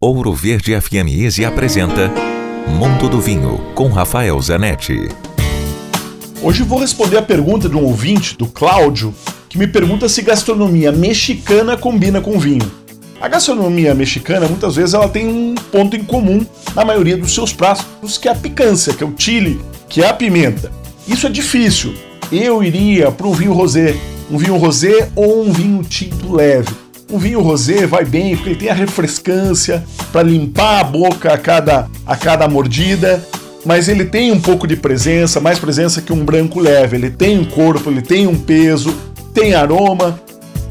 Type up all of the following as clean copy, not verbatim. Ouro Verde FM Easy apresenta Mundo do Vinho, com Rafael Zanetti. Hoje vou responder a pergunta de um ouvinte, do Cláudio, que me pergunta se gastronomia mexicana combina com vinho. A gastronomia mexicana, muitas vezes, ela tem um ponto em comum na maioria dos seus pratos, que é a picância, que é o chile, que é a pimenta. Isso é difícil. Eu iria para um vinho rosé ou um vinho tinto leve. Um vinho rosé vai bem porque ele tem a refrescância para limpar a boca a cada mordida, mas ele tem um pouco de presença, mais presença que um branco leve. Ele tem um corpo, ele tem um peso, tem aroma.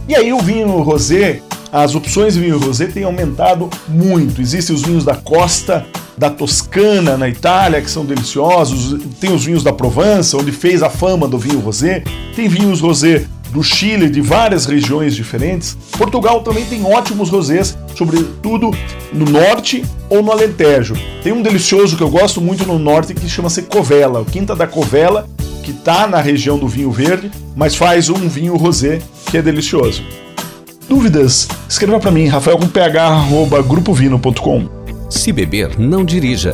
E aí o vinho rosé, as opções de vinho rosé têm aumentado muito. Existem os vinhos da Costa, da Toscana, na Itália, que são deliciosos. Tem os vinhos da Provença, onde fez a fama do vinho rosé. Tem vinhos rosé do Chile, de várias regiões diferentes. Portugal também tem ótimos rosés, sobretudo no norte ou no Alentejo. Tem um delicioso que eu gosto muito no norte que chama-se Covela, o Quinta da Covela, que está na região do Vinho Verde, mas faz um vinho rosé que é delicioso. Dúvidas? Escreva para mim, Rafael com ph@grupovino.com. Se beber, não dirija.